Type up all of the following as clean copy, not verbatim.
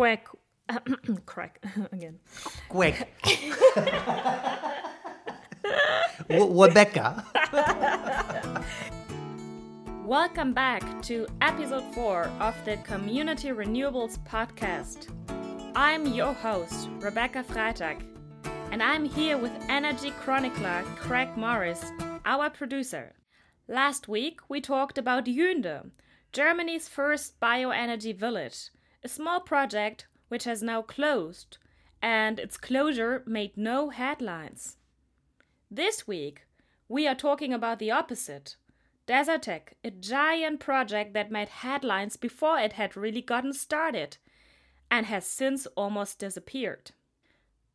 Quack. Crack again. Quack. Rebecca. Welcome back to episode 4 of the Community Renewables podcast. I'm your host, Rebecca Freitag, and I'm here with energy chronicler Craig Morris, our producer. Last week we talked about Jühnde, Germany's first bioenergy village, a small project which has now closed, and its closure made no headlines. This week, we are talking about the opposite. Desertec, a giant project that made headlines before it had really gotten started, and has since almost disappeared.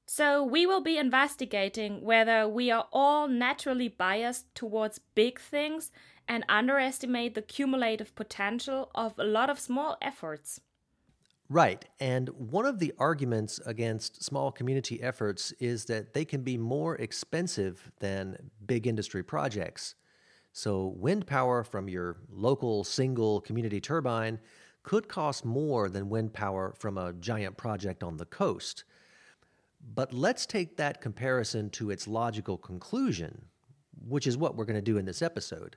So we will be investigating whether we are all naturally biased towards big things and underestimate the cumulative potential of a lot of small efforts. Right, and one of the arguments against small community efforts is that they can be more expensive than big industry projects. So wind power from your local single community turbine could cost more than wind power from a giant project on the coast. But let's take that comparison to its logical conclusion, which is what we're going to do in this episode.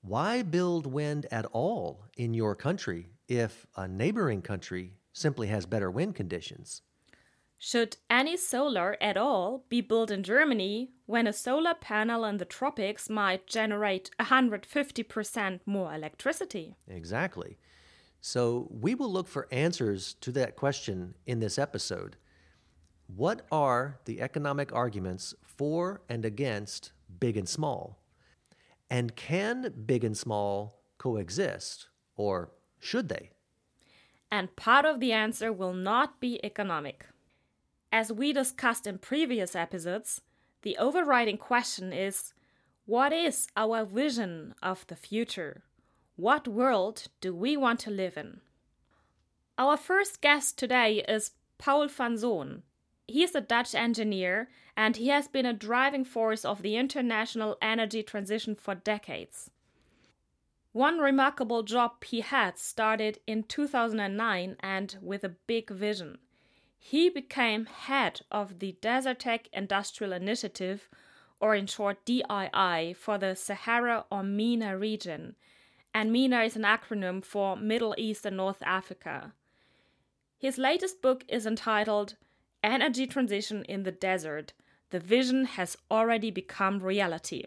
Why build wind at all in your country if a neighboring country simply has better wind conditions? Should any solar at all be built in Germany when a solar panel in the tropics might generate 150% more electricity? Exactly. So we will look for answers to that question in this episode. What are the economic arguments for and against big and small? And can big and small coexist, or should they? And part of the answer will not be economic. As we discussed in previous episodes, the overriding question is, what is our vision of the future? What world do we want to live in? Our first guest today is Paul van Son. He's a Dutch engineer, and he has been a driving force of the international energy transition for decades. One remarkable job he had started in 2009 and with a big vision. He became head of the Desertec Industrial Initiative, or in short DII, for the Sahara or MENA region. And MENA is an acronym for Middle East and North Africa. His latest book is entitled Energy Transition in the Desert. The vision has already become reality.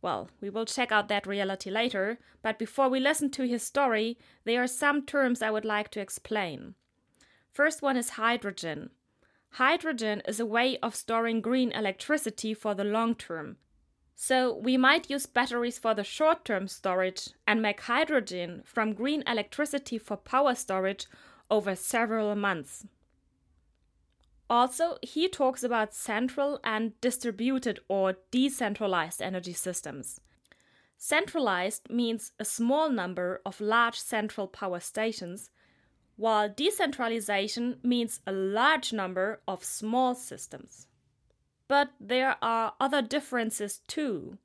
Well, we will check out that reality later, but before we listen to his story, there are some terms I would like to explain. First one is hydrogen. Hydrogen is a way of storing green electricity for the long term. So we might use batteries for the short-term storage and make hydrogen from green electricity for power storage over several months. Also, he talks about central and distributed or decentralized energy systems. Centralized means a small number of large central power stations, while decentralization means a large number of small systems. But there are other differences too.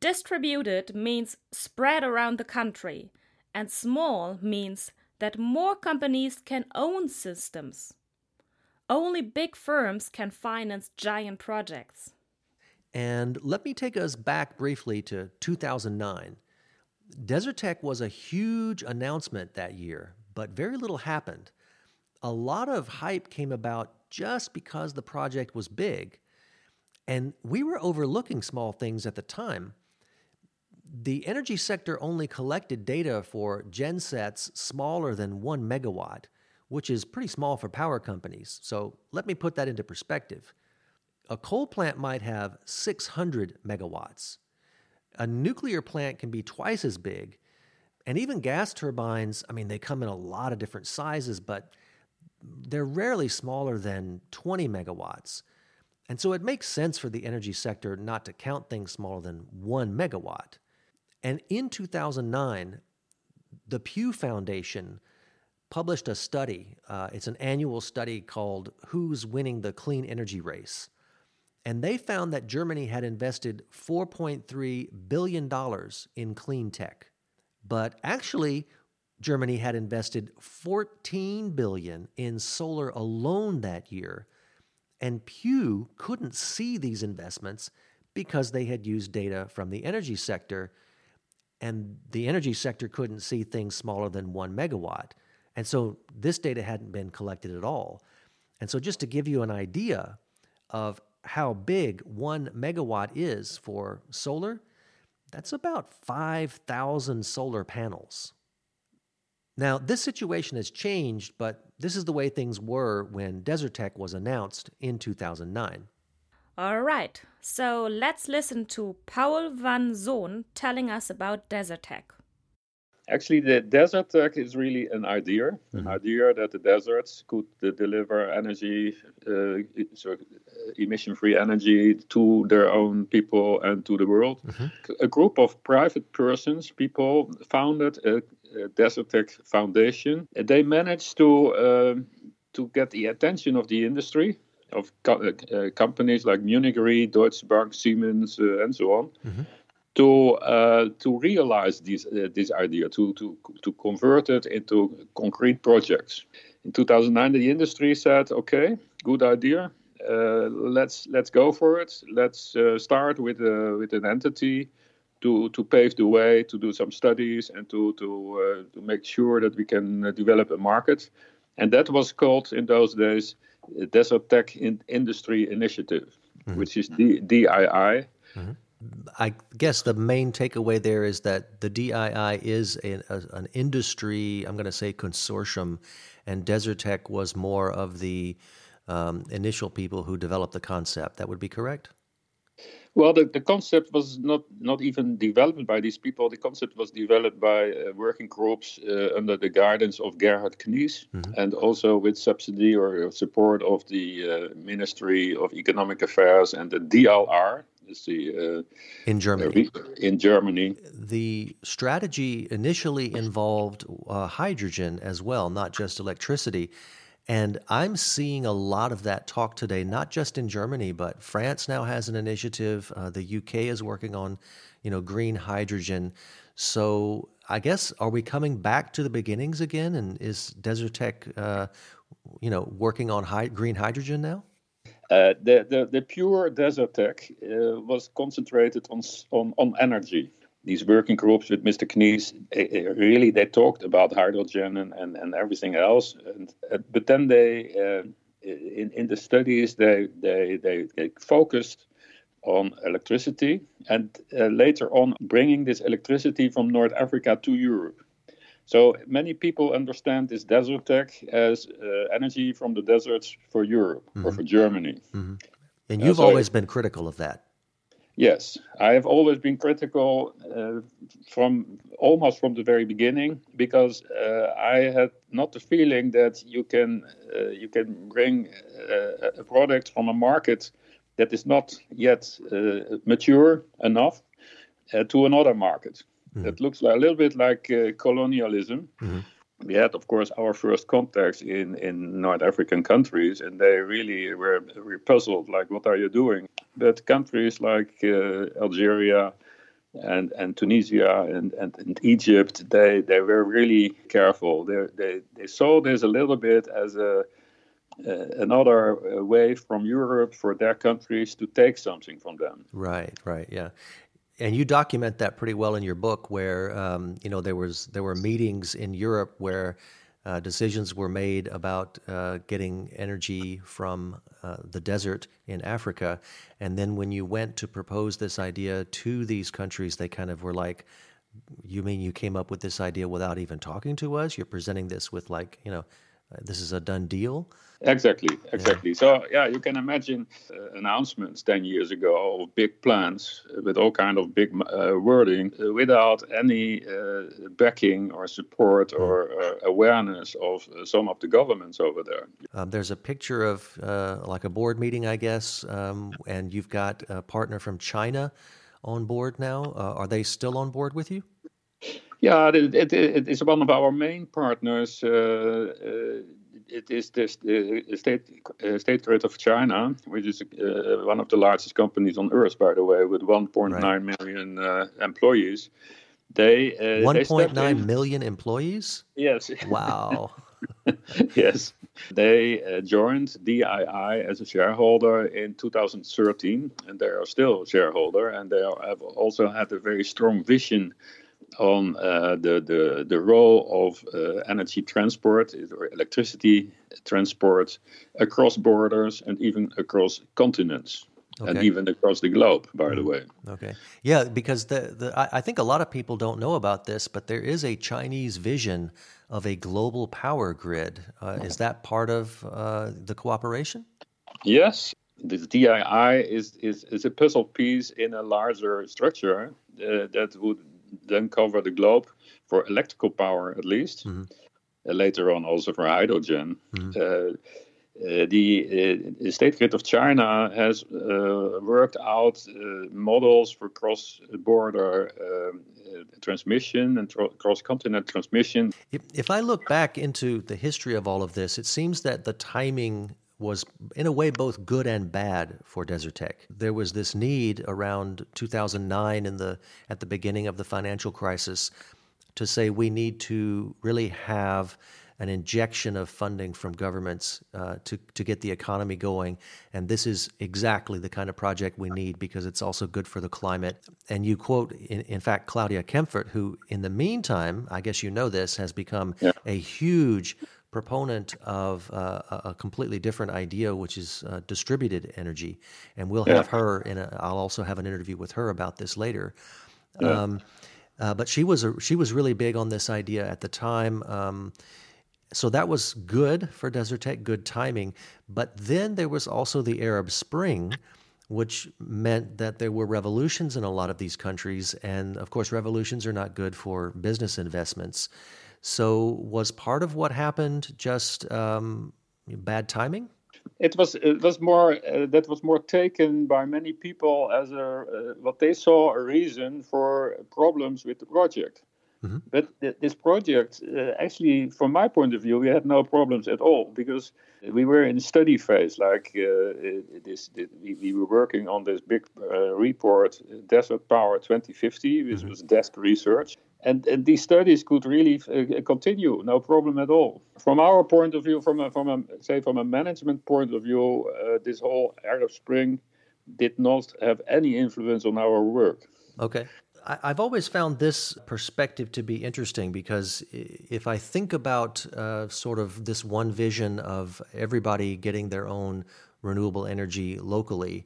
Distributed means spread around the country, and small means that more companies can own systems. Only big firms can finance giant projects. And let me take us back briefly to 2009. Desertec was a huge announcement that year, but very little happened. A lot of hype came about just because the project was big, and we were overlooking small things at the time. The energy sector only collected data for gensets smaller than 1 megawatt, which is pretty small for power companies. So let me put that into perspective. A coal plant might have 600 megawatts. A nuclear plant can be twice as big. And even gas turbines, they come in a lot of different sizes, but they're rarely smaller than 20 megawatts. And so it makes sense for the energy sector not to count things smaller than 1 megawatt. And in 2009, the Pew Foundation published a study. It's an annual study called Who's Winning the Clean Energy Race? And they found that Germany had invested $4.3 billion in clean tech. But actually, Germany had invested $14 billion in solar alone that year, and Pew couldn't see these investments because they had used data from the energy sector, and the energy sector couldn't see things smaller than 1 megawatt. And so this data hadn't been collected at all. And so just to give you an idea of how big 1 megawatt is for solar, that's about 5,000 solar panels. Now, this situation has changed, but this is the way things were when Desertec was announced in 2009. All right, so let's listen to Paul van Son telling us about Desertec. Actually, the Desertec is really an idea, an idea that the deserts could deliver energy, emission-free energy to their own people and to the world. A group of private persons, people, founded a Desertec Foundation. They managed to get the attention of the industry, of companies like Munich Re, Deutsche Bank, Siemens, and so on. To realize this idea, to convert it into concrete projects. In 2009, the industry said, "Okay, good idea. Let's go for it. Let's start with an entity to pave the way, to do some studies, and to make sure that we can develop a market." And that was called in those days Desertec Industry Initiative, which is DII. I guess the main takeaway there is that the DII is an industry, I'm going to say consortium, and Desertec was more of the initial people who developed the concept. That would be correct? Well, the concept was not even developed by these people. The concept was developed by working groups under the guidance of Gerhard Knies, and also with subsidy or support of the Ministry of Economic Affairs and the DLR. In Germany. The strategy initially involved hydrogen as well, not just electricity. And I'm seeing a lot of that talk today, not just in Germany, but France now has an initiative. The UK is working on, green hydrogen. So I guess, are we coming back to the beginnings again? And is Desertec, working on green hydrogen now? The pure Desertec was concentrated on energy. These working groups with Mr. Knies, really, they talked about hydrogen and everything else. But then they, in the studies, they focused on electricity and later on bringing this electricity from North Africa to Europe. So many people understand this Desertec as energy from the deserts for Europe or for Germany. And you've always been critical of that. Yes, I have always been critical from almost from the very beginning, because I had not the feeling that you can bring a product from a market that is not yet mature enough to another market. That looks a little bit like colonialism. We had, of course, our first contacts in North African countries, and they really were puzzled, like, what are you doing? But countries like Algeria and Tunisia and Egypt, they were really careful. They saw this a little bit as another way from Europe for their countries to take something from them. Right, yeah. And you document that pretty well in your book, where there were meetings in Europe where decisions were made about getting energy from the desert in Africa, and then when you went to propose this idea to these countries, they kind of were like, "You mean you came up with this idea without even talking to us? You're presenting this with this is a done deal?" Exactly. Yeah. So, you can imagine announcements 10 years ago of big plans with all kind of big wording without any backing or support or awareness of some of the governments over there. There's a picture of a board meeting, I guess, and you've got a partner from China on board now. Are they still on board with you? Yeah, it is one of our main partners. It is the State Grid of China, which is one of the largest companies on Earth, by the way, with 1.9 million employees. They 1.9 million employees? Yes. Wow. Yes. They joined DII as a shareholder in 2013, and they are still a shareholder, and they have also had a very strong vision on the role of energy transport or electricity transport across borders and even across continents. Okay. And even across the globe, by the way. Okay. Yeah, because I think a lot of people don't know about this, but there is a Chinese vision of a global power grid. Is that part of the cooperation? Yes. This DII is a puzzle piece in a larger structure that would then cover the globe for electrical power, at least. Mm-hmm. Later on, also for hydrogen. Mm-hmm. The State Grid of China has worked out models for cross-border transmission and cross-continent transmission. If I look back into the history of all of this, it seems that the timing was, in a way, both good and bad for Desertec. There was this need around 2009 at the beginning of the financial crisis to say we need to really have an injection of funding from governments to get the economy going. And this is exactly the kind of project we need because it's also good for the climate. And you quote, in fact, Claudia Kemfert, who in the meantime, I guess you know this, has become a huge proponent of a completely different idea, which is distributed energy. And we'll have her, I'll also have an interview with her about this later. Yeah. But she was really big on this idea at the time. So that was good for Desertec, good timing. But then there was also the Arab Spring, which meant that there were revolutions in a lot of these countries. And, of course, revolutions are not good for business investments. So was part of what happened just bad timing? It was more that was more taken by many people as what they saw a reason for problems with the project. Mm-hmm. But this project, actually, from my point of view, we had no problems at all because we were in study phase. Like we were working on this big report, Desert Power 2050, which was desk research. And these studies could really continue, no problem at all. From our point of view, from a management point of view, this whole Arab Spring did not have any influence on our work. Okay. I've always found this perspective to be interesting because if I think about sort of this one vision of everybody getting their own renewable energy locally,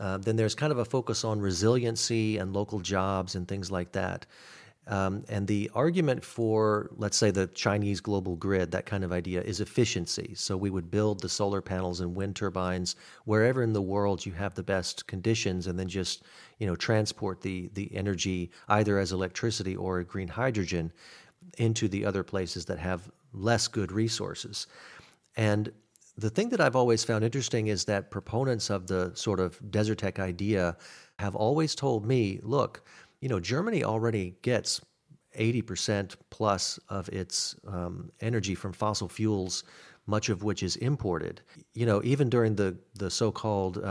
then there's kind of a focus on resiliency and local jobs and things like that. And the argument for, let's say, the Chinese global grid, that kind of idea, is efficiency. So we would build the solar panels and wind turbines wherever in the world you have the best conditions and then just, transport the energy either as electricity or green hydrogen into the other places that have less good resources. And the thing that I've always found interesting is that proponents of the sort of Desertec idea have always told me, look, Germany already gets 80% plus of its energy from fossil fuels, much of which is imported. Even during the so-called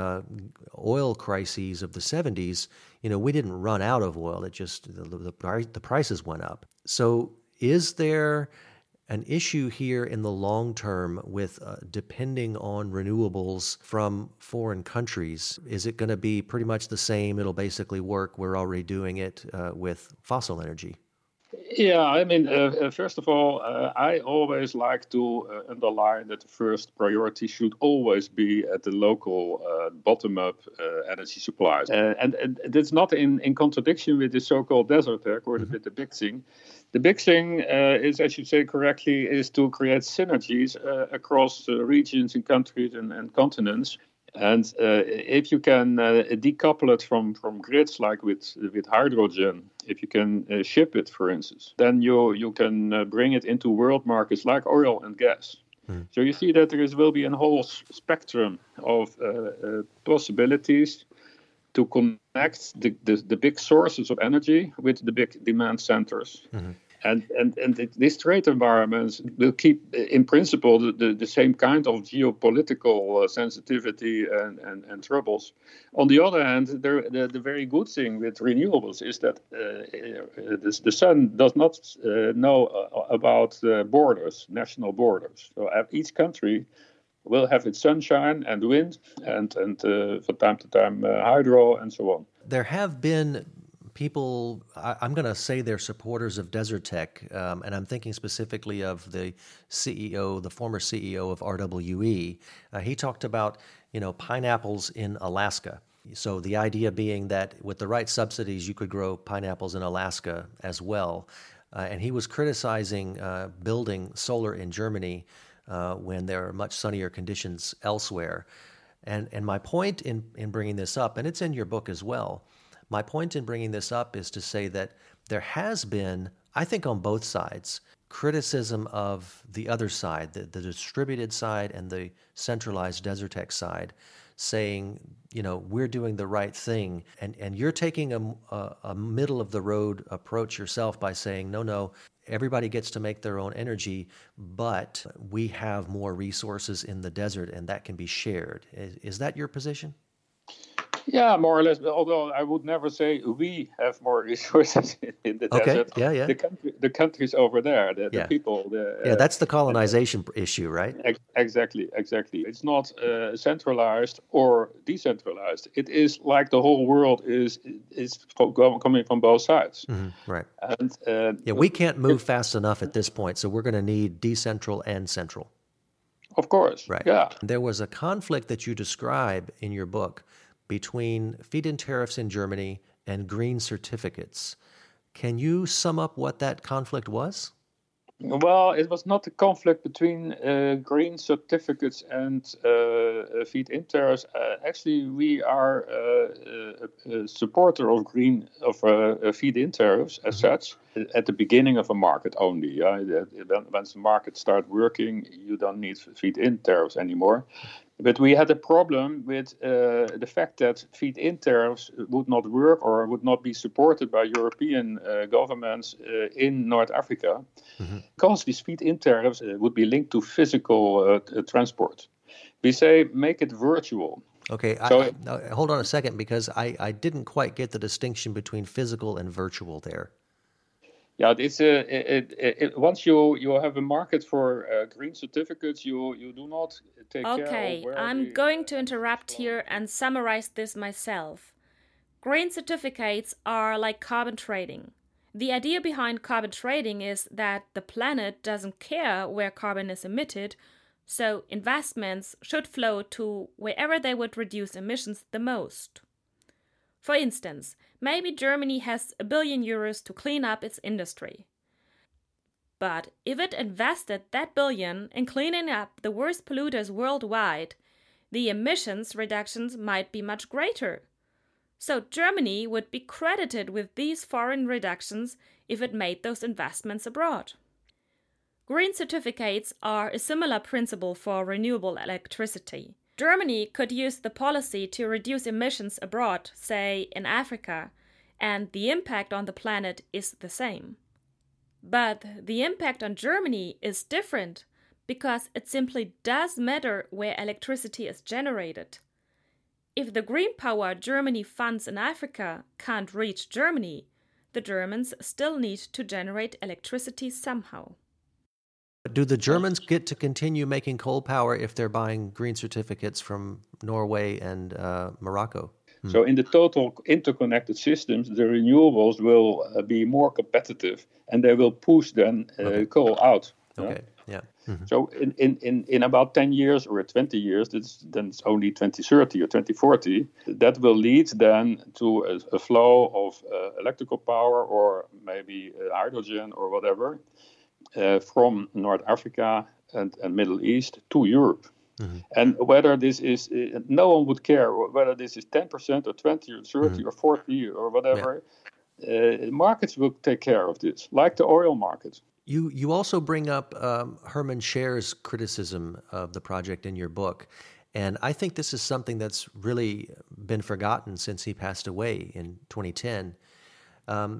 oil crises of the 70s, we didn't run out of oil. It just, the prices went up. So is there an issue here in the long term with depending on renewables from foreign countries? Is it going to be pretty much the same? It'll basically work. We're already doing it with fossil energy. Yeah, I mean, first of all, I always like to underline that the first priority should always be at the local bottom-up energy supplies. And that's not in contradiction with the so-called Desertec or with the big thing. The big thing is, as you say correctly, is to create synergies across regions and countries and continents. And if you can decouple it from grids, like with hydrogen, if you can ship it, for instance, then you can bring it into world markets like oil and gas. Mm. So you see that there will be a whole spectrum of possibilities to connect the big sources of energy with the big demand centers. Mm-hmm. And these trade environments will keep, in principle, the same kind of geopolitical sensitivity and troubles. On the other hand, the very good thing with renewables is that the sun does not know about borders, national borders. So each country will have its sunshine and wind and from time to time hydro and so on. There have been people, I'm going to say they're supporters of Desertec, and I'm thinking specifically of the CEO, the former CEO of RWE. He talked about, pineapples in Alaska. So the idea being that with the right subsidies, you could grow pineapples in Alaska as well. And he was criticizing building solar in Germany when there are much sunnier conditions elsewhere. And my point in bringing this up, and it's in your book as well, my point in bringing this up is to say that there has been, I think on both sides, criticism of the other side, the distributed side and the centralized Desertec side, saying, we're doing the right thing. And you're taking a middle-of-the-road approach yourself by saying, no, everybody gets to make their own energy, but we have more resources in the desert, and that can be shared. Is that your position? Yeah, more or less. Although I would never say we have more resources in the desert. Yeah. The countries over there, the people. That's the colonization issue, right? Exactly. It's not centralized or decentralized. It is like the whole world is coming from both sides. Mm-hmm, right. And we can't move fast enough at this point, so we're going to need decentral and central. Of course. Right. Yeah. There was a conflict that you describe in your book between feed-in tariffs in Germany and green certificates. Can you sum up what that conflict was? Well, it was not a conflict between green certificates and feed-in tariffs. Actually, we are a supporter of feed-in tariffs as such at the beginning of a market only. Once the market starts working, you don't need feed-in tariffs anymore. But we had a problem with the fact that feed-in tariffs would not work or would not be supported by European governments in North Africa, because these feed-in tariffs would be linked to physical transport. We say make it virtual. Okay, so hold on a second, because I didn't quite get the distinction between physical and virtual there. Yeah, once you have a market for green certificates, you do not take care of where I'm going to interrupt here and summarize this myself. Green certificates are like carbon trading. The idea behind carbon trading is that the planet doesn't care where carbon is emitted, so investments should flow to wherever they would reduce emissions the most. For instance, maybe Germany has €1 billion to clean up its industry. But if it invested that billion in cleaning up the worst polluters worldwide, the emissions reductions might be much greater. So Germany would be credited with these foreign reductions if it made those investments abroad. Green certificates are a similar principle for renewable electricity. Germany could use the policy to reduce emissions abroad, say in Africa, and the impact on the planet is the same. But the impact on Germany is different because it simply does matter where electricity is generated. If the green power Germany funds in Africa can't reach Germany, the Germans still need to generate electricity somehow. Do the Germans get to continue making coal power if they're buying green certificates from Norway and Morocco? So in the total interconnected systems, the renewables will be more competitive and they will push then coal out. Okay, yeah. Mm-hmm. So in about 10 years or 20 years, it's only 2030 or 2040, that will lead then to a flow of electrical power or maybe hydrogen or whatever. From North Africa and Middle East to Europe. Mm-hmm. And whether this is, no one would care whether this is 10% or 20 or 30 or 40 or whatever, markets will take care of this, like the oil market. You also bring up Hermann Scheer's criticism of the project in your book. And I think this is something that's really been forgotten since he passed away in 2010.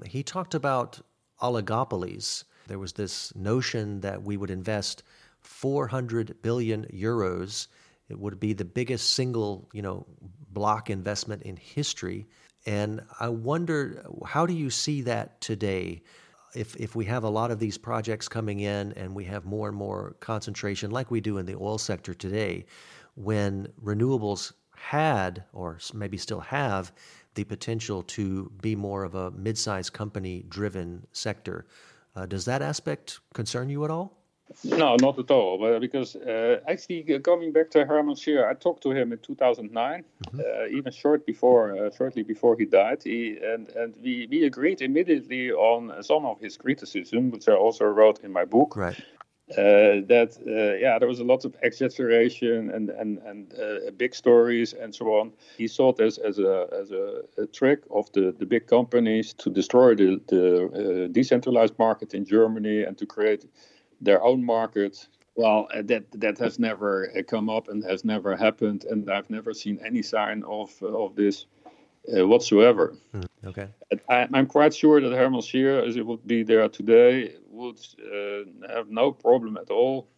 He talked about oligopolies There was this notion that we would invest 400 billion euros. It would be the biggest single, block investment in history. And I wonder, how do you see that today? If we have a lot of these projects coming in and we have more and more concentration like we do in the oil sector today, when renewables had or maybe still have the potential to be more of a mid-sized company-driven sector, does that aspect concern you at all? No, not at all, because actually going back to Hermann Scheer, I talked to him in 2009, mm-hmm. Even shortly before he died, and we agreed immediately on some of his criticism, which I also wrote in my book. Right. There was a lot of exaggeration and big stories and so on. He saw this as a trick of the big companies to destroy the decentralized market in Germany and to create their own market. Well, that has never come up and has never happened, and I've never seen any sign of this whatsoever. Okay. I'm quite sure that Hermann Scheer, as it would be there today, would have no problem at all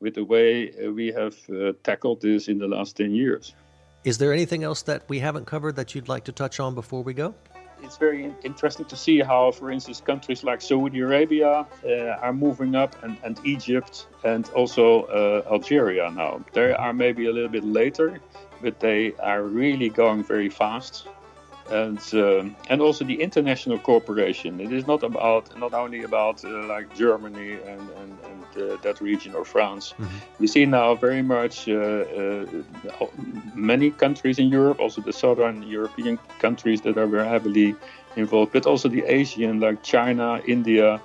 with the way we have tackled this in the last 10 years. Is there anything else that we haven't covered that you'd like to touch on before we go? It's very interesting to see how, for instance, countries like Saudi Arabia are moving up and Egypt and also Algeria now. They are maybe a little bit later, but they are really going very fast. And also the international cooperation. It is not only about like Germany and that region or France. Mm-hmm. We see now very much many countries in Europe, also the southern European countries that are very heavily involved, but also the Asian like China, India,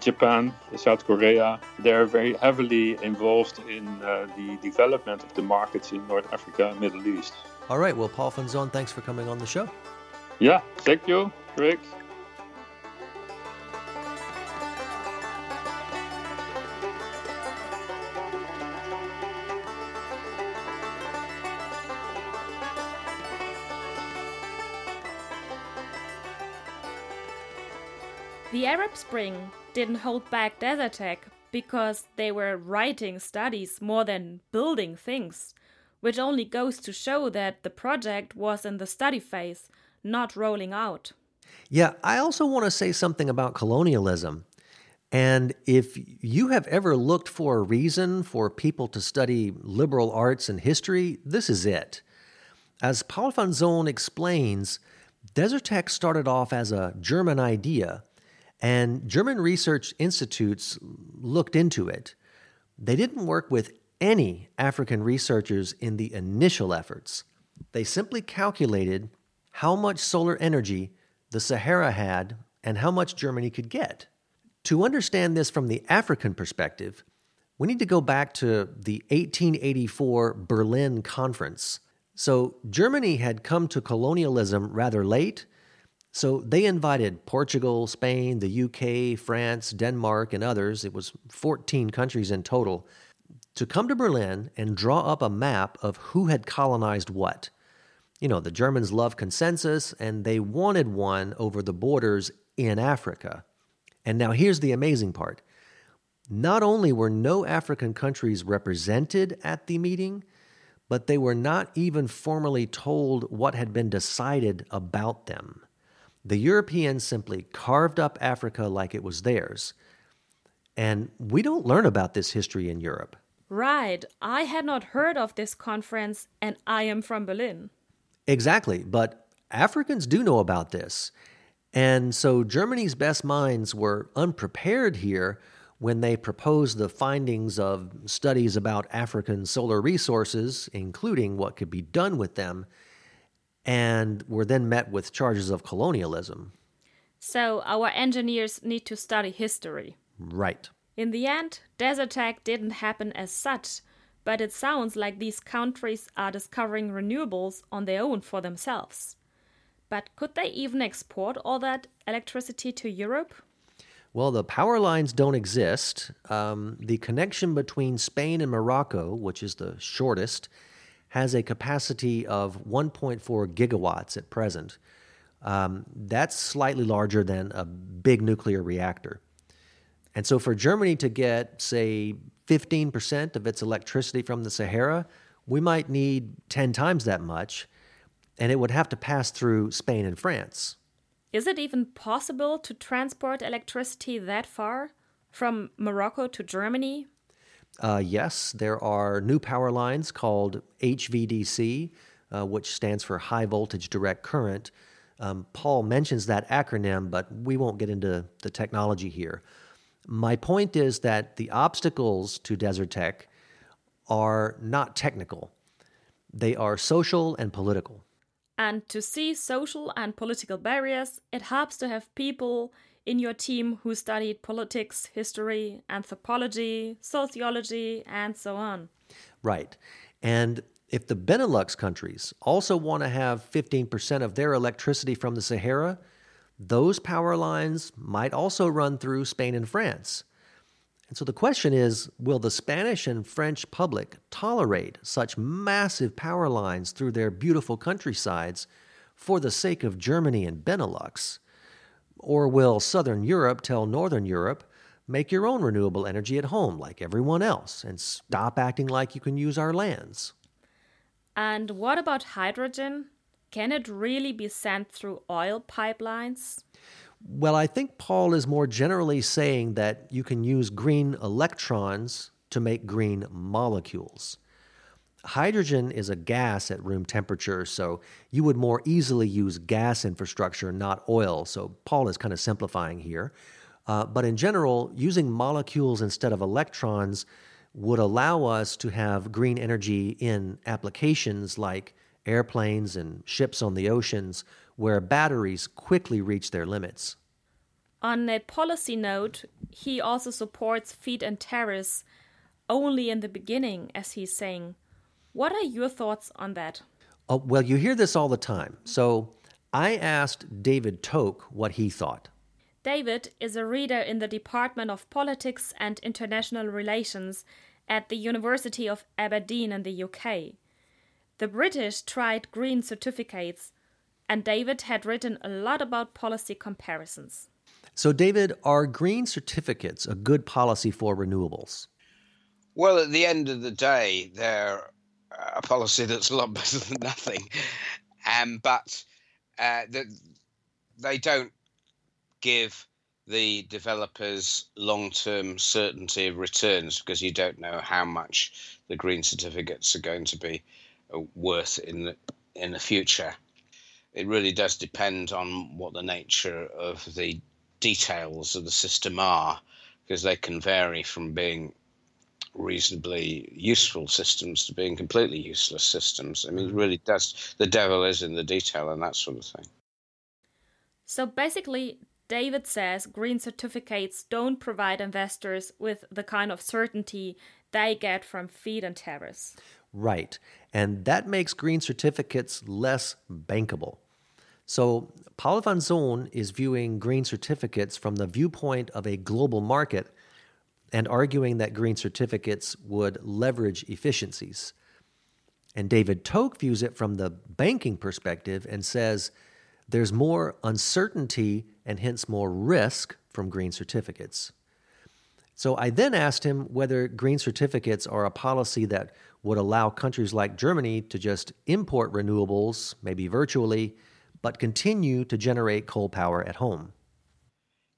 Japan, South Korea. They are very heavily involved in the development of the markets in North Africa and Middle East. All right. Well, Paul van Son, thanks for coming on the show. Yeah. Thank you, Craig. The Arab Spring didn't hold back Desertec because they were writing studies more than building things, which only goes to show that the project was in the study phase, not rolling out. Yeah, I also want to say something about colonialism. And if you have ever looked for a reason for people to study liberal arts and history, this is it. As Paul van Son explains, Desertec started off as a German idea, and German research institutes looked into it. They didn't work with any African researchers in the initial efforts. They simply calculated how much solar energy the Sahara had and how much Germany could get. To understand this from the African perspective, we need to go back to the 1884 Berlin Conference. So Germany had come to colonialism rather late, so they invited Portugal, Spain, the UK, France, Denmark, and others. It was 14 countries in total, to come to Berlin and draw up a map of who had colonized what. The Germans love consensus, and they wanted one over the borders in Africa. And now here's the amazing part. Not only were no African countries represented at the meeting, but they were not even formally told what had been decided about them. The Europeans simply carved up Africa like it was theirs. And we don't learn about this history in Europe. Right. I had not heard of this conference, and I am from Berlin. Exactly. But Africans do know about this. And so Germany's best minds were unprepared here when they proposed the findings of studies about African solar resources, including what could be done with them, and were then met with charges of colonialism. So our engineers need to study history. Right. In the end, Desertec didn't happen as such, but it sounds like these countries are discovering renewables on their own for themselves. But could they even export all that electricity to Europe? Well, the power lines don't exist. The connection between Spain and Morocco, which is the shortest, has a capacity of 1.4 gigawatts at present. That's slightly larger than a big nuclear reactor. And so for Germany to get, say, 15% of its electricity from the Sahara, we might need 10 times that much, and it would have to pass through Spain and France. Is it even possible to transport electricity that far, from Morocco to Germany? Yes, there are new power lines called HVDC, which stands for High Voltage Direct Current. Paul mentions that acronym, but we won't get into the technology here. My point is that the obstacles to Desertec are not technical. They are social and political. And to see social and political barriers, it helps to have people in your team who studied politics, history, anthropology, sociology, and so on. Right. And if the Benelux countries also want to have 15% of their electricity from the Sahara, those power lines might also run through Spain and France. And so the question is, will the Spanish and French public tolerate such massive power lines through their beautiful countrysides for the sake of Germany and Benelux? Or will Southern Europe tell Northern Europe, make your own renewable energy at home like everyone else and stop acting like you can use our lands? And what about hydrogen? Can it really be sent through oil pipelines? Well, I think Paul is more generally saying that you can use green electrons to make green molecules. Hydrogen is a gas at room temperature, so you would more easily use gas infrastructure, not oil. So Paul is kind of simplifying here. But in general, using molecules instead of electrons would allow us to have green energy in applications like airplanes and ships on the oceans, where batteries quickly reach their limits. On a policy note, he also supports feed-in tariffs only in the beginning, as he's saying. What are your thoughts on that? Well, you hear this all the time. So I asked David Toke what he thought. David is a reader in the Department of Politics and International Relations at the University of Aberdeen in the UK. The British tried green certificates, and David had written a lot about policy comparisons. So, David, are green certificates a good policy for renewables? Well, at the end of the day, they're a policy that's a lot better than nothing. But they don't give the developers long-term certainty of returns, because you don't know how much the green certificates are going to be worth in the future. It really does depend on what the nature of the details of the system are, because they can vary from being reasonably useful systems to being completely useless systems. I mean, it really does. The devil is in the detail and that sort of thing. So basically, David says green certificates don't provide investors with the kind of certainty they get from feed-in tariffs. Right. And that makes green certificates less bankable. So Paul van Son is viewing green certificates from the viewpoint of a global market and arguing that green certificates would leverage efficiencies. And David Toke views it from the banking perspective and says there's more uncertainty and hence more risk from green certificates. So I then asked him whether green certificates are a policy that would allow countries like Germany to just import renewables, maybe virtually, but continue to generate coal power at home.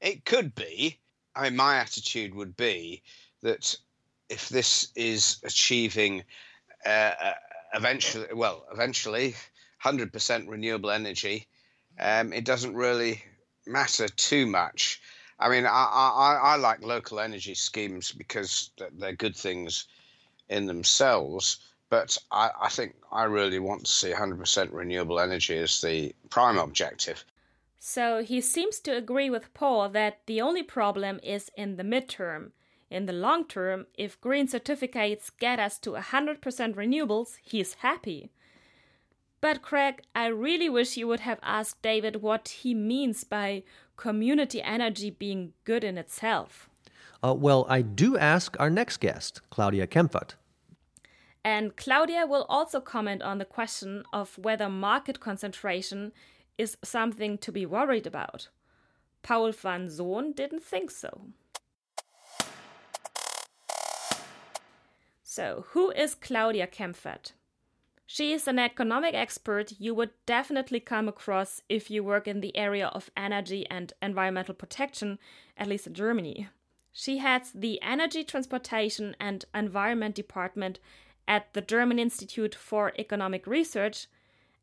It could be. I mean, my attitude would be that if this is achieving eventually 100% renewable energy, it doesn't really matter too much. I mean, I like local energy schemes because they're good things in themselves, but I think I really want to see 100% renewable energy as the prime objective. So he seems to agree with Paul that the only problem is in the midterm. In the long term, if green certificates get us to 100% renewables, he's happy. But Craig, I really wish you would have asked David what he means by community energy being good in itself. Well, I do ask our next guest, Claudia Kemfert. And Claudia will also comment on the question of whether market concentration is something to be worried about. Paul van Son didn't think so. So, who is Claudia Kemfert? She is an economic expert you would definitely come across if you work in the area of energy and environmental protection, at least in Germany. She heads the Energy, Transportation and Environment Department at the German Institute for Economic Research,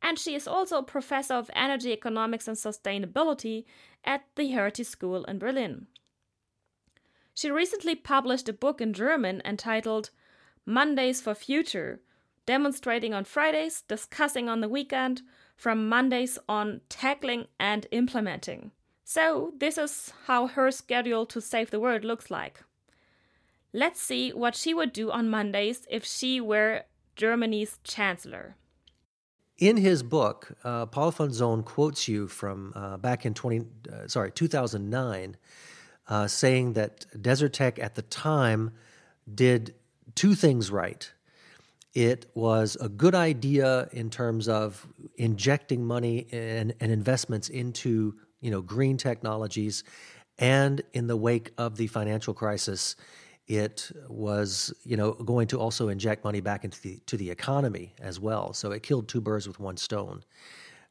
and she is also a professor of energy economics and sustainability at the Hertie School in Berlin. She recently published a book in German entitled Mondays for Future, demonstrating on Fridays, discussing on the weekend, from Mondays on tackling and implementing. So this is how her schedule to save the world looks like. Let's see what she would do on Mondays if she were Germany's chancellor. In his book, Paul van Son quotes you from back in 2009, saying that Desertec at the time did two things right. It was a good idea in terms of injecting money and investments into, green technologies, and in the wake of the financial crisis, it was, going to also inject money back into the economy as well. So it killed two birds with one stone.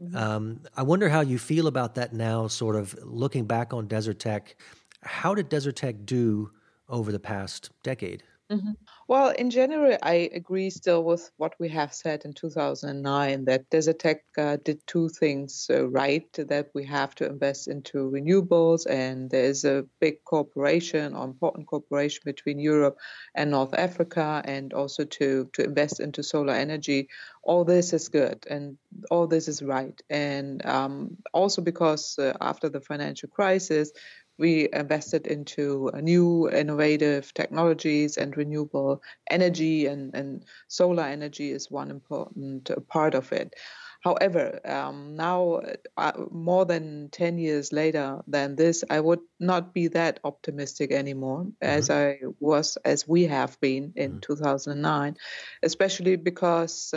Mm-hmm. I wonder how you feel about that now, sort of looking back on Desertec. How did Desertec do over the past decade? Mm-hmm. Well, in general, I agree still with what we have said in 2009, that Desertec did two things right, that we have to invest into renewables, and there is a big cooperation or important cooperation between Europe and North Africa, and also to invest into solar energy. All this is good and all this is right. And also because after the financial crisis, we invested into new innovative technologies and renewable energy, and solar energy is one important part of it. However, now, more than 10 years later than this, I would not be that optimistic anymore, mm-hmm. As we have been in mm-hmm. 2009, especially because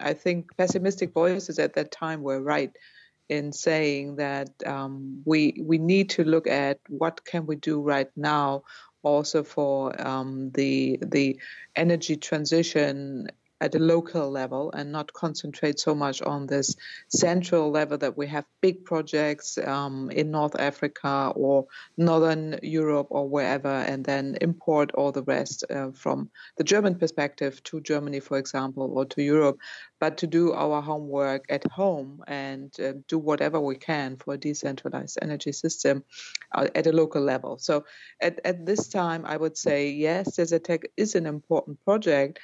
I think pessimistic voices at that time were right in saying that we need to look at what can we do right now also for the energy transition at a local level, and not concentrate so much on this central level that we have big projects in North Africa or Northern Europe or wherever, and then import all the rest from the German perspective to Germany, for example, or to Europe, but to do our homework at home and do whatever we can for a decentralized energy system at a local level. So at this time, I would say, yes, Desertec is an important project,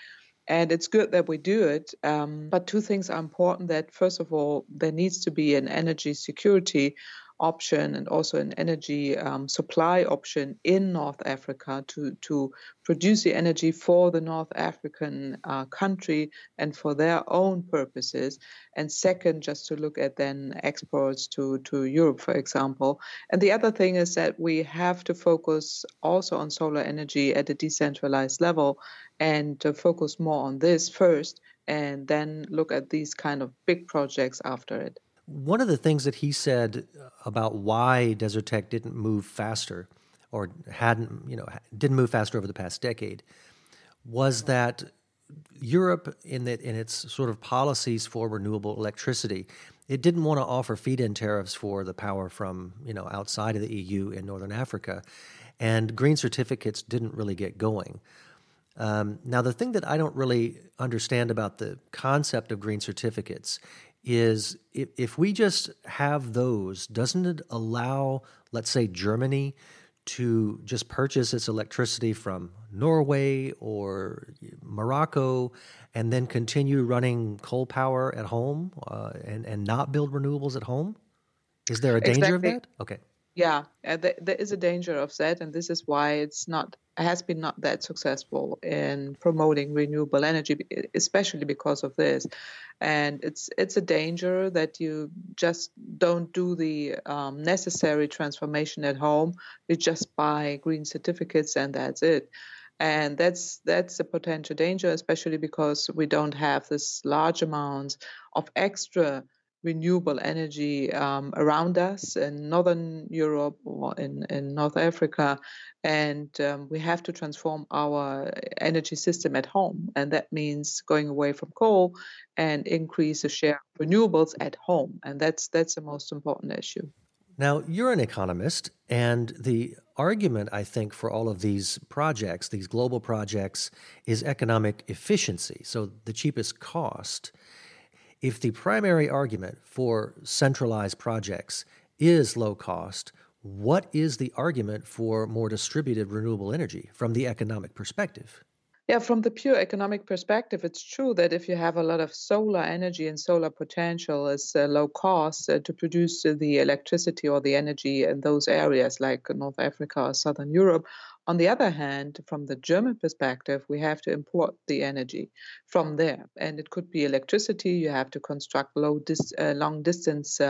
and it's good that we do it, but two things are important. That first of all, there needs to be an energy security option and also an energy supply option in North Africa to produce the energy for the North African country and for their own purposes. And second, just to look at then exports to Europe, for example. And the other thing is that we have to focus also on solar energy at a decentralized level, and to focus more on this first and then look at these kind of big projects after it. One of the things that he said about why Desertec didn't move faster, or didn't move faster over the past decade, was that Europe, in its sort of policies for renewable electricity, it didn't want to offer feed-in tariffs for the power from outside of the EU in Northern Africa, and green certificates didn't really get going. Now, the thing that I don't really understand about the concept of green certificates is if we just have those, doesn't it allow, let's say, Germany to just purchase its electricity from Norway or Morocco and then continue running coal power at home and not build renewables at home? Is there a danger of that? Okay. Yeah, there is a danger of that, and this is why it has been not that successful in promoting renewable energy, especially because of this. And it's a danger that you just don't do the necessary transformation at home. You just buy green certificates and that's it. And that's a potential danger, especially because we don't have this large amounts of extra renewable energy around us in Northern Europe or in North Africa. And we have to transform our energy system at home. And that means going away from coal and increase the share of renewables at home. And that's the most important issue. Now, you're an economist, and the argument, I think, for all of these projects, these global projects, is economic efficiency, so the cheapest cost. If the primary argument for centralized projects is low cost, what is the argument for more distributed renewable energy from the economic perspective? Yeah, from the pure economic perspective, it's true that if you have a lot of solar energy and solar potential, it's low cost to produce the electricity or the energy in those areas like North Africa or Southern Europe. On the other hand, from the German perspective, we have to import the energy from there. And it could be electricity. You have to construct long distance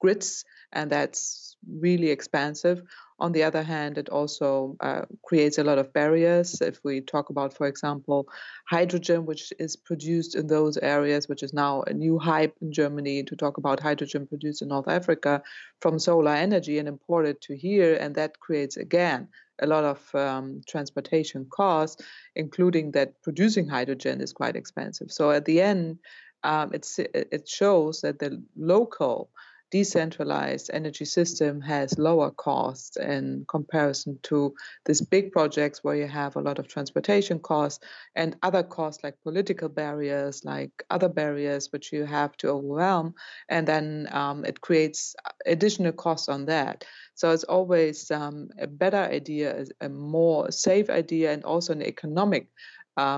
grids, and that's really expensive. On the other hand, it also creates a lot of barriers. If we talk about, for example, hydrogen, which is produced in those areas, which is now a new hype in Germany to talk about hydrogen produced in North Africa from solar energy and imported to here. And that creates, again, a lot of transportation costs, including that producing hydrogen is quite expensive. So at the end, it shows that the local decentralized energy system has lower costs in comparison to these big projects where you have a lot of transportation costs and other costs like political barriers, like other barriers which you have to overwhelm. And then it creates additional costs on that. So it's always a better idea, a more safe idea, and also an economic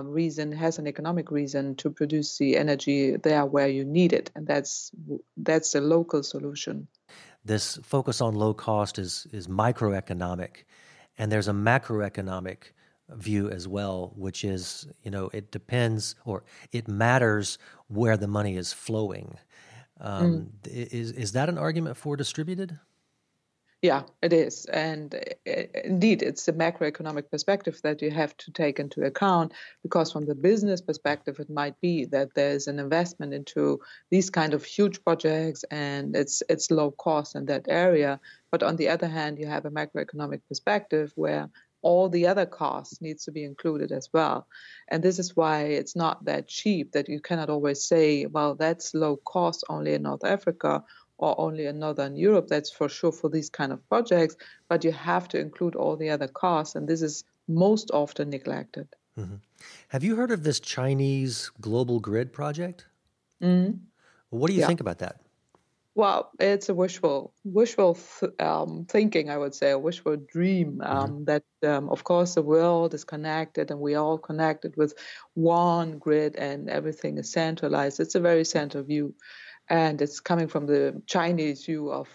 reason, has an economic reason to produce the energy there where you need it. And that's the local solution. This focus on low cost is microeconomic. And there's a macroeconomic view as well, which is, you know, it depends, or it matters where the money is flowing. Is that an argument for distributed? Yeah, it is. And indeed, it's the macroeconomic perspective that you have to take into account, because from the business perspective, it might be that there's an investment into these kind of huge projects and it's low cost in that area. But on the other hand, you have a macroeconomic perspective where all the other costs needs to be included as well. And this is why it's not that cheap, that you cannot always say, well, that's low cost only in North Africa or only in Northern Europe, that's for sure for these kind of projects, but you have to include all the other costs, and this is most often neglected. Mm-hmm. Have you heard of this Chinese global grid project? Mm-hmm. What do you think about that? Well, it's a wishful thinking, I would say, a wishful dream that, of course, the world is connected and we're all connected with one grid and everything is centralized. It's a very central view. And it's coming from the Chinese view of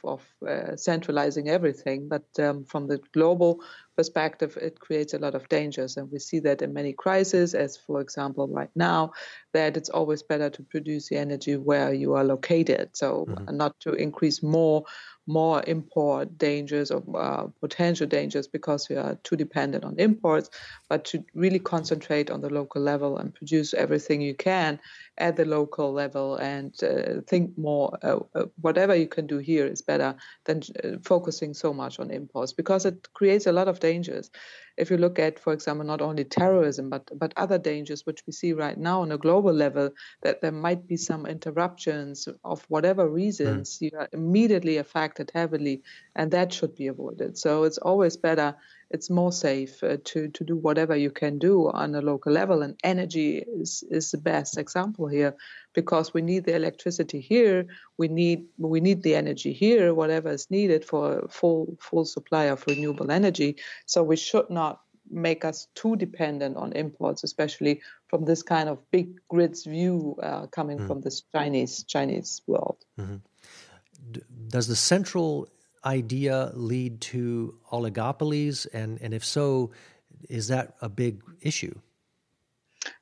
centralizing everything. But from the global perspective, it creates a lot of dangers. And we see that in many crises, as, for example, right now, that it's always better to produce the energy where you are located. So not to increase more import dangers or potential dangers because we are too dependent on imports, but to really concentrate on the local level and produce everything you can at the local level and think more, whatever you can do here is better than focusing so much on imports, because it creates a lot of dangers. If you look at, for example, not only terrorism, but other dangers which we see right now on a global level, that there might be some interruptions of whatever reasons, you are immediately affected heavily, and that should be avoided. So it's always better, it's more safe to do whatever you can do on a local level, and energy is the best example here, because we need the electricity here, we need the energy here, whatever is needed for a full supply of renewable energy. So we should not make us too dependent on imports, especially from this kind of big grids view coming from this Chinese world. Mm-hmm. Does the central idea lead to oligopolies? And if so, is that a big issue?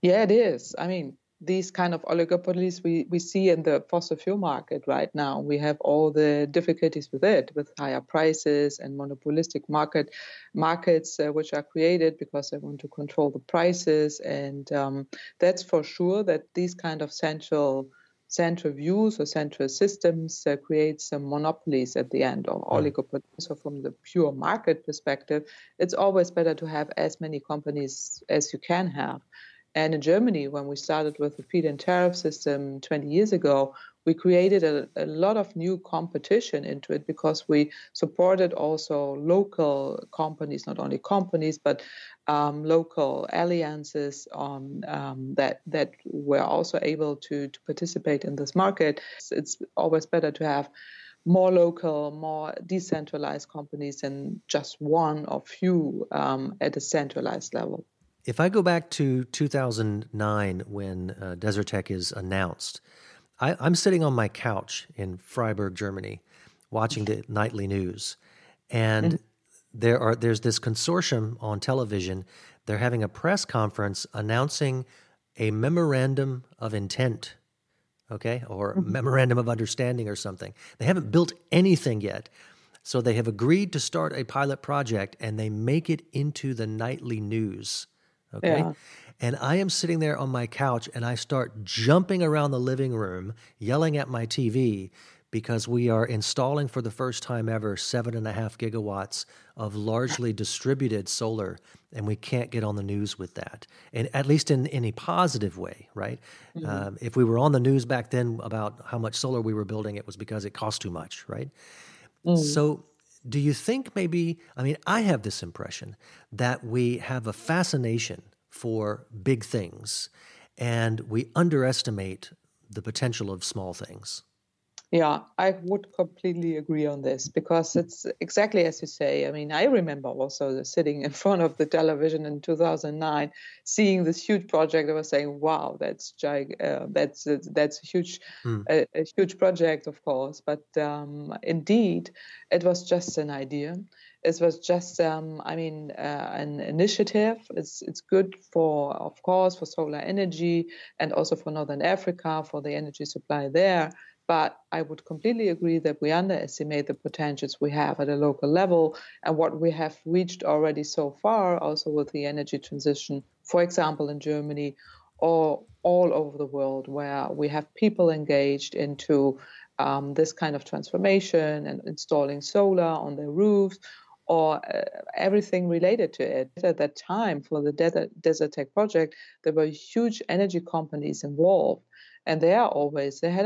Yeah, it is. I mean, these kind of oligopolies we see in the fossil fuel market right now. We have all the difficulties with it, with higher prices and monopolistic markets which are created because they want to control the prices. And that's for sure that these kind of central central views or central systems creates some monopolies at the end or oligopolies. So from the pure market perspective, it's always better to have as many companies as you can have. And in Germany, when we started with the feed-in tariff system 20 years ago, we created a lot of new competition into it because we supported also local companies, not only companies, but local alliances on that were also able to participate in this market. It's always better to have more local, more decentralized companies than just one or few at a centralized level. If I go back to 2009 when Desertec is announced, I'm sitting on my couch in Freiburg, Germany, watching the nightly news. And there's this consortium on television. They're having a press conference announcing a memorandum of intent, okay, or memorandum of understanding or something. They haven't built anything yet. So they have agreed to start a pilot project, and they make it into the nightly news. Okay. Yeah. And I am sitting there on my couch and I start jumping around the living room, yelling at my TV because we are installing for the first time ever 7.5 gigawatts of largely distributed solar. And we can't get on the news with that. And at least in any positive way, right? Mm-hmm. If we were on the news back then about how much solar we were building, it was because it cost too much, right? Mm-hmm. So do you think maybe, I mean, I have this impression that we have a fascination for big things and we underestimate the potential of small things. Yeah, I would completely agree on this because it's exactly as you say. I mean, I remember also sitting in front of the television in 2009, seeing this huge project. I was saying, wow, that's huge, a huge project, of course. But indeed, it was just an idea. It was just, an initiative. It's good for, of course, for solar energy and also for Northern Africa, for the energy supply there. But I would completely agree that we underestimate the potentials we have at a local level and what we have reached already so far, also with the energy transition, for example, in Germany or all over the world, where we have people engaged into this kind of transformation and installing solar on their roofs or everything related to it. At that time, for the Desertec project, there were huge energy companies involved. And they had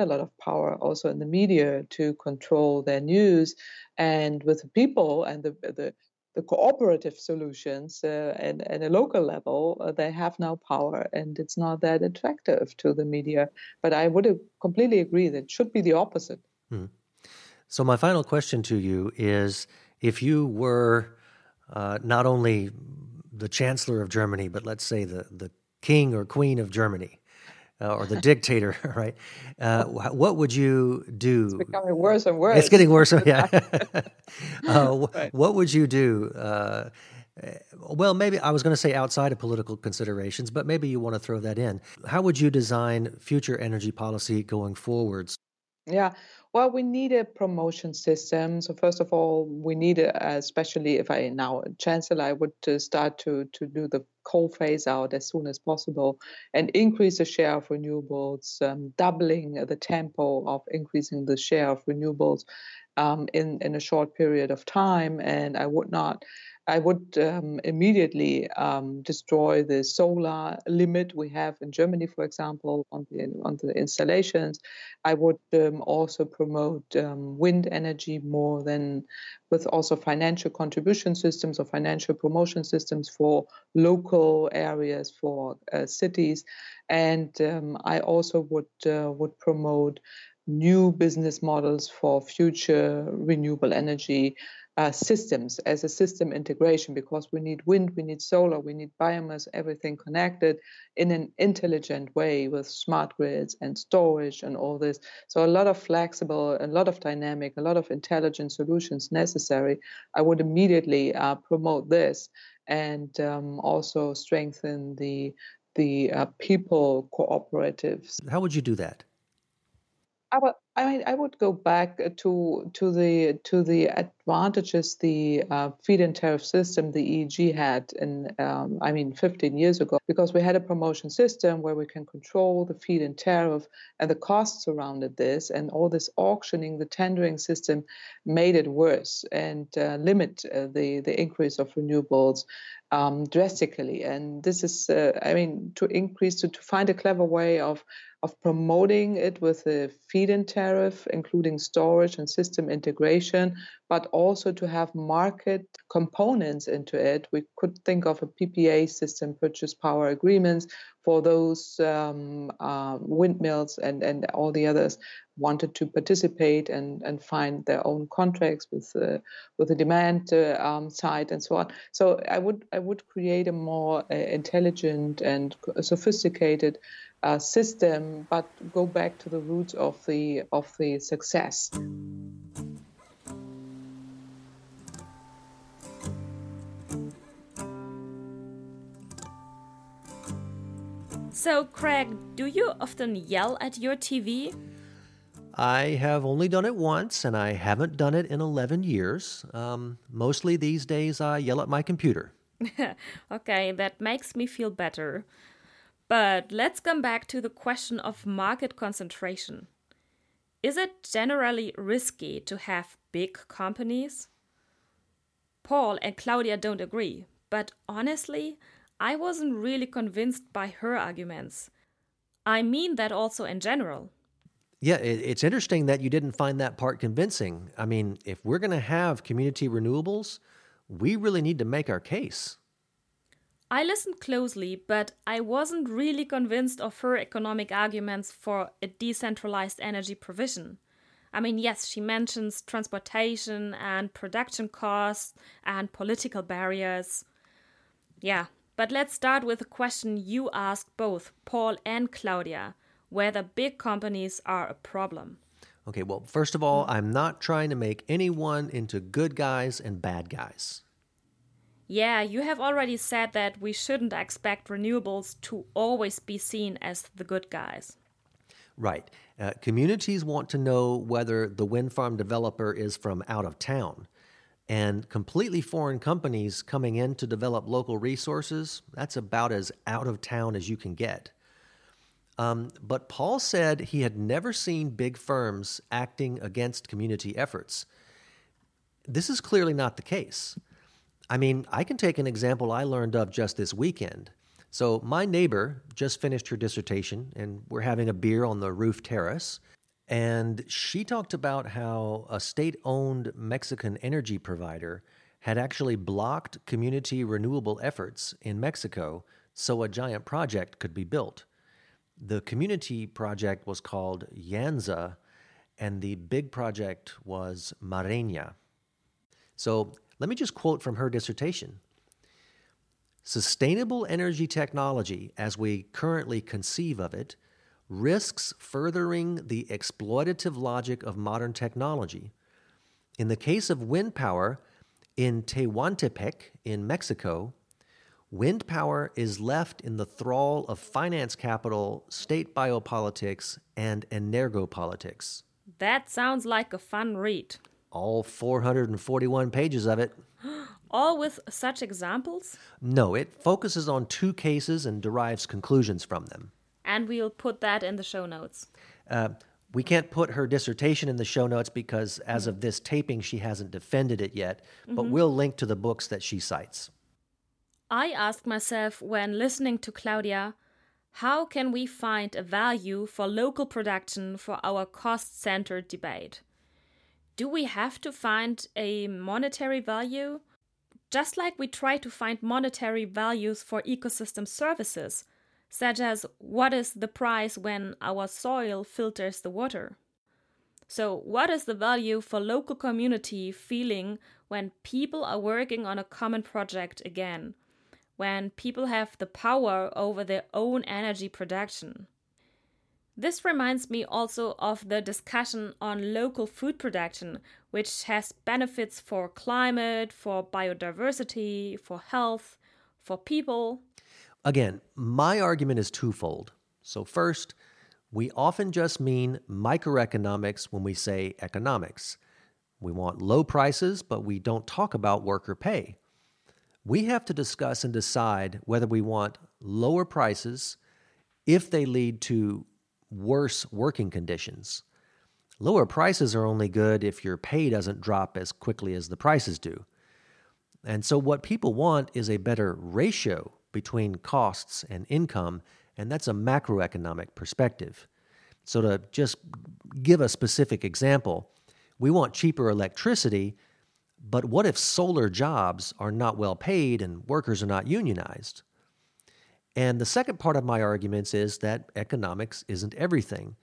a lot of power also in the media to control their news, and with the people and the cooperative solutions and a local level, they have now power, and it's not that attractive to the media. But I would completely agree that it should be the opposite. Hmm. So my final question to you is, if you were not only the Chancellor of Germany, but let's say the King or Queen of Germany, or the dictator, right? What would you do? It's becoming worse and worse. It's getting worse. Yeah. Right. What would you do? Well, maybe I was going to say outside of political considerations, but maybe you want to throw that in. How would you design future energy policy going forwards? Yeah. Well, we need a promotion system. So first of all, we need, especially if I now chancellor, I would start to do the coal phase out as soon as possible and increase the share of renewables, doubling the tempo of increasing the share of renewables in a short period of time. And I would immediately destroy the solar limit we have in Germany, for example, on the installations. I would also promote wind energy more than with also financial contribution systems or financial promotion systems for local areas, for cities. And I also would promote new business models for future renewable energy systems as a system integration, because we need wind, we need solar, we need biomass, everything connected in an intelligent way with smart grids and storage and all this. So a lot of flexible, a lot of dynamic, a lot of intelligent solutions necessary. I would immediately promote this and also strengthen the people cooperatives. How would you do that? I would I mean, I would go back to the advantages the feed-in tariff system, the EEG, had in 15 years ago, because we had a promotion system where we can control the feed-in tariff and the costs surrounded this, and all this auctioning, the tendering system, made it worse and limit the increase of renewables drastically. And this is, to find a clever way of promoting it with a feed-in tariff, including storage and system integration, but also to have market components into it. We could think of a PPA system, purchase power agreements, for those windmills and all the others wanted to participate and find their own contracts with the demand side and so on. So I would create a more intelligent and sophisticated system, but go back to the roots of the success. So, Craig, do you often yell at your TV? I have only done it once, and I haven't done it in 11 years. Mostly these days, I yell at my computer. Okay, that makes me feel better. But let's come back to the question of market concentration. Is it generally risky to have big companies? Paul and Claudia don't agree, but honestly, I wasn't really convinced by her arguments. I mean that also in general. Yeah, it's interesting that you didn't find that part convincing. I mean, if we're going to have community renewables, we really need to make our case. I listened closely, but I wasn't really convinced of her economic arguments for a decentralized energy provision. I mean, yes, she mentions transportation and production costs and political barriers. Yeah. But let's start with a question you asked both Paul and Claudia, whether big companies are a problem. Okay, well, first of all, I'm not trying to make anyone into good guys and bad guys. Yeah, you have already said that we shouldn't expect renewables to always be seen as the good guys. Right. Communities want to know whether the wind farm developer is from out of town. And completely foreign companies coming in to develop local resources, that's about as out of town as you can get. But Paul said he had never seen big firms acting against community efforts. This is clearly not the case. I mean, I can take an example I learned of just this weekend. So my neighbor just finished her dissertation, and we're having a beer on the roof terrace. And she talked about how a state-owned Mexican energy provider had actually blocked community renewable efforts in Mexico so a giant project could be built. The community project was called Llanza, and the big project was Mareña. So let me just quote from her dissertation. "Sustainable energy technology, as we currently conceive of it, risks furthering the exploitative logic of modern technology. In the case of wind power in Tehuantepec in Mexico, wind power is left in the thrall of finance capital, state biopolitics, and energopolitics." That sounds like a fun read. All 441 pages of it. All with such examples? No, it focuses on two cases and derives conclusions from them. And we'll put that in the show notes. We can't put her dissertation in the show notes because as of this taping, she hasn't defended it yet, but we'll link to the books that she cites. I asked myself when listening to Claudia, how can we find a value for local production for our cost-centered debate? Do we have to find a monetary value? Just like we try to find monetary values for ecosystem services, such as what is the price when our soil filters the water? So what is the value for local community feeling when people are working on a common project again? When people have the power over their own energy production? This reminds me also of the discussion on local food production, which has benefits for climate, for biodiversity, for health, for people. Again, my argument is twofold. So first, We often just mean microeconomics when we say economics. We want low prices, but we don't talk about worker pay. We have to discuss and decide whether we want lower prices if they lead to worse working conditions. Lower prices are only good if your pay doesn't drop as quickly as the prices do. And so what people want is a better ratio between costs and income, and that's a macroeconomic perspective. So to just give a specific example, we want cheaper electricity, but what if solar jobs are not well paid and workers are not unionized? And the second part of my arguments is that economics isn't everything.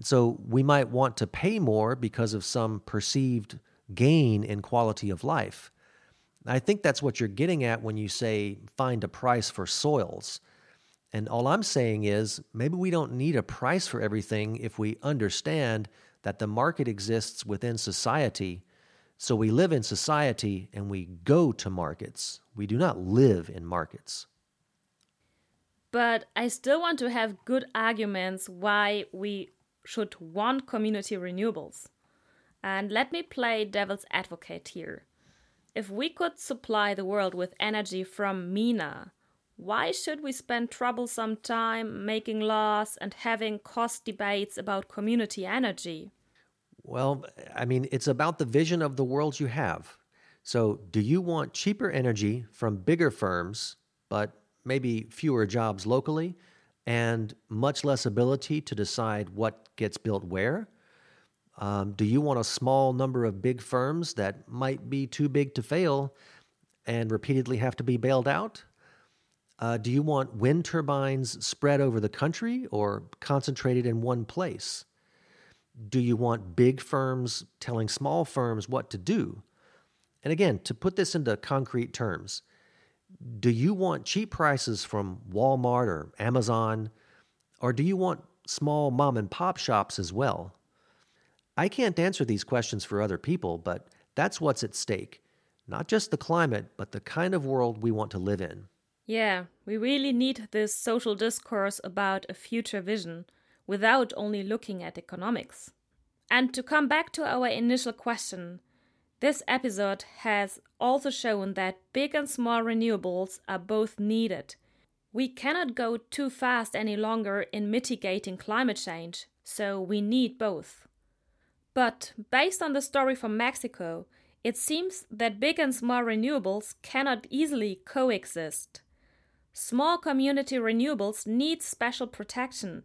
So we might want to pay more because of some perceived gain in quality of life. I think that's what you're getting at when you say find a price for soils. And all I'm saying is maybe we don't need a price for everything if we understand that the market exists within society. So we live in society and we go to markets. We do not live in markets. But I still want to have good arguments why we should want community renewables. And let me play devil's advocate here. If we could supply the world with energy from MENA, why should we spend troublesome time making laws and having cost debates about community energy? Well, I mean, it's about the vision of the world you have. So do you want cheaper energy from bigger firms, but maybe fewer jobs locally and much less ability to decide what gets built where? Do you want a small number of big firms that might be too big to fail and repeatedly have to be bailed out? Do you want wind turbines spread over the country or concentrated in one place? Do you want big firms telling small firms what to do? And again, to put this into concrete terms, do you want cheap prices from Walmart or Amazon, or do you want small mom and pop shops as well? I can't answer these questions for other people, but that's what's at stake. Not just the climate, but the kind of world we want to live in. Yeah, we really need this social discourse about a future vision without only looking at economics. And to come back to our initial question, this episode has also shown that big and small renewables are both needed. We cannot go too fast any longer in mitigating climate change, so we need both. But based on the story from Mexico, it seems that big and small renewables cannot easily coexist. Small community renewables need special protection,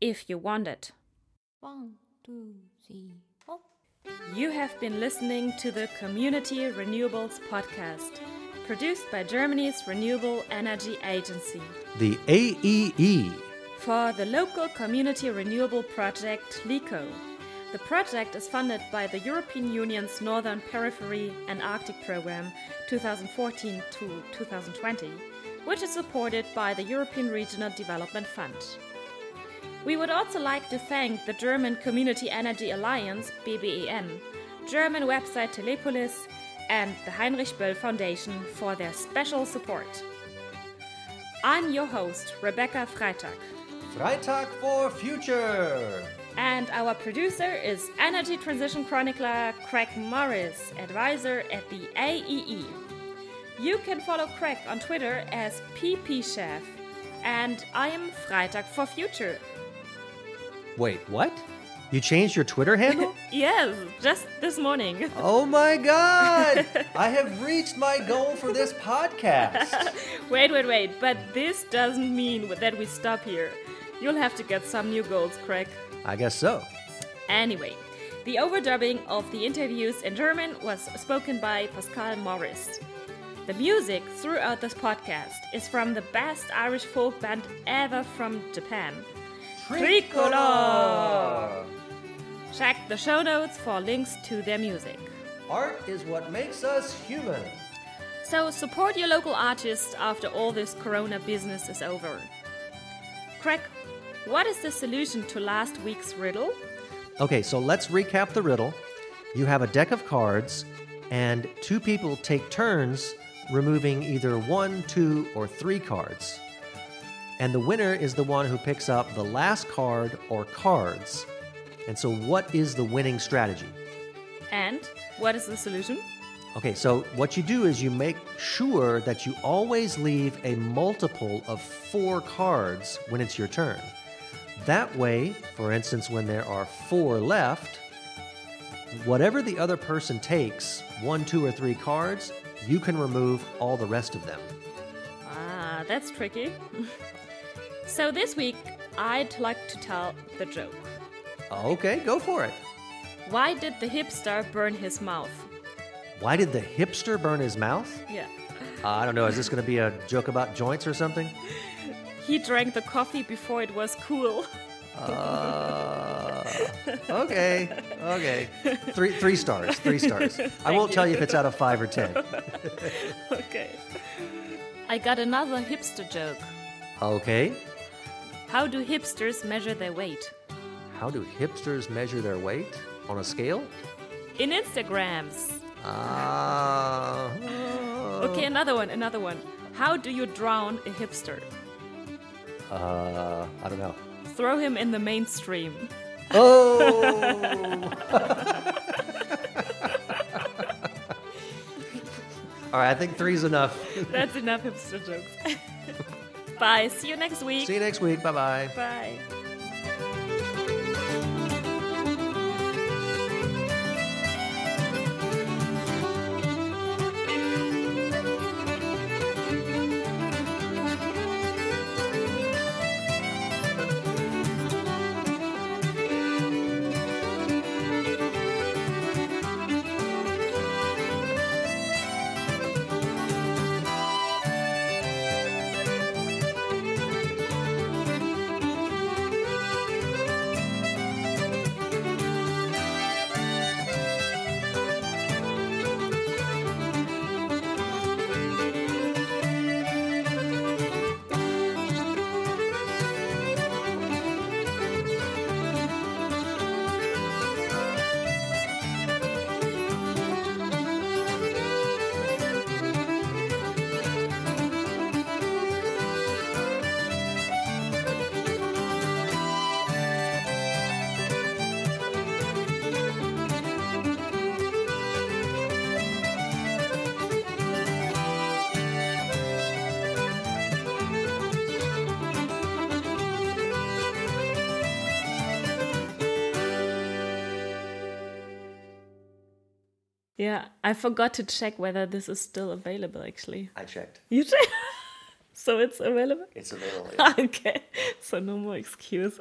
if you want it. 1, 2, 3, 4. You have been listening to the Community Renewables Podcast, produced by Germany's Renewable Energy Agency, the AEE, for the local community renewable project LICO. The project is funded by the European Union's Northern Periphery and Arctic Programme 2014 to 2020, which is supported by the European Regional Development Fund. We would also like to thank the German Community Energy Alliance, BBEM, German website Telepolis, and the Heinrich Böll Foundation for their special support. I'm your host, Rebecca Freitag. Freitag for Future! And our producer is Energy Transition Chronicler Craig Morris, advisor at the AEE. You can follow Craig on Twitter as PPChef, and I am Freitag for Future. Wait, what? You changed your Twitter handle? Yes, just this morning. Oh my God! I have reached my goal for this podcast. Wait, but this doesn't mean that we stop here. You'll have to get some new goals, Craig. I guess so. Anyway, the overdubbing of the interviews in German was spoken by Pascal Morris. The music throughout this podcast is from the best Irish folk band ever from Japan, Tricolor! Check the show notes for links to their music. Art is what makes us human. So support your local artists after all this corona business is over. Craig, what is the solution to last week's riddle? Okay, so let's recap the riddle. You have a deck of cards, and two people take turns removing either 1, 2, or 3 cards. And the winner is the one who picks up the last card or cards. And so what is the winning strategy? And what is the solution? Okay, so what you do is you make sure that you always leave a multiple of 4 cards when it's your turn. That way, for instance, when there are 4 left, whatever the other person takes, 1, 2, or 3 cards, you can remove all the rest of them. Ah, that's tricky. So this week, I'd like to tell the joke. Okay, go for it. Why did the hipster burn his mouth? Why did the hipster burn his mouth? Yeah. I don't know. Is this going to be a joke about joints or something? He drank the coffee before it was cool. Okay. 3 stars. 3 stars. I won't tell you if it's out of 5 or 10. Okay. I got another hipster joke. Okay. How do hipsters measure their weight? How do hipsters measure their weight? On a scale? In Instagrams. Ah. Okay, another one. How do you drown a hipster? I don't know. Throw him in the mainstream. Oh! All right, I think 3's enough. That's enough hipster jokes. Bye. See you next week. See you next week. Bye-bye. Bye. Yeah, I forgot to check whether this is still available, actually. I checked. You checked? So it's available? It's available, yeah. Okay, so no more excuse.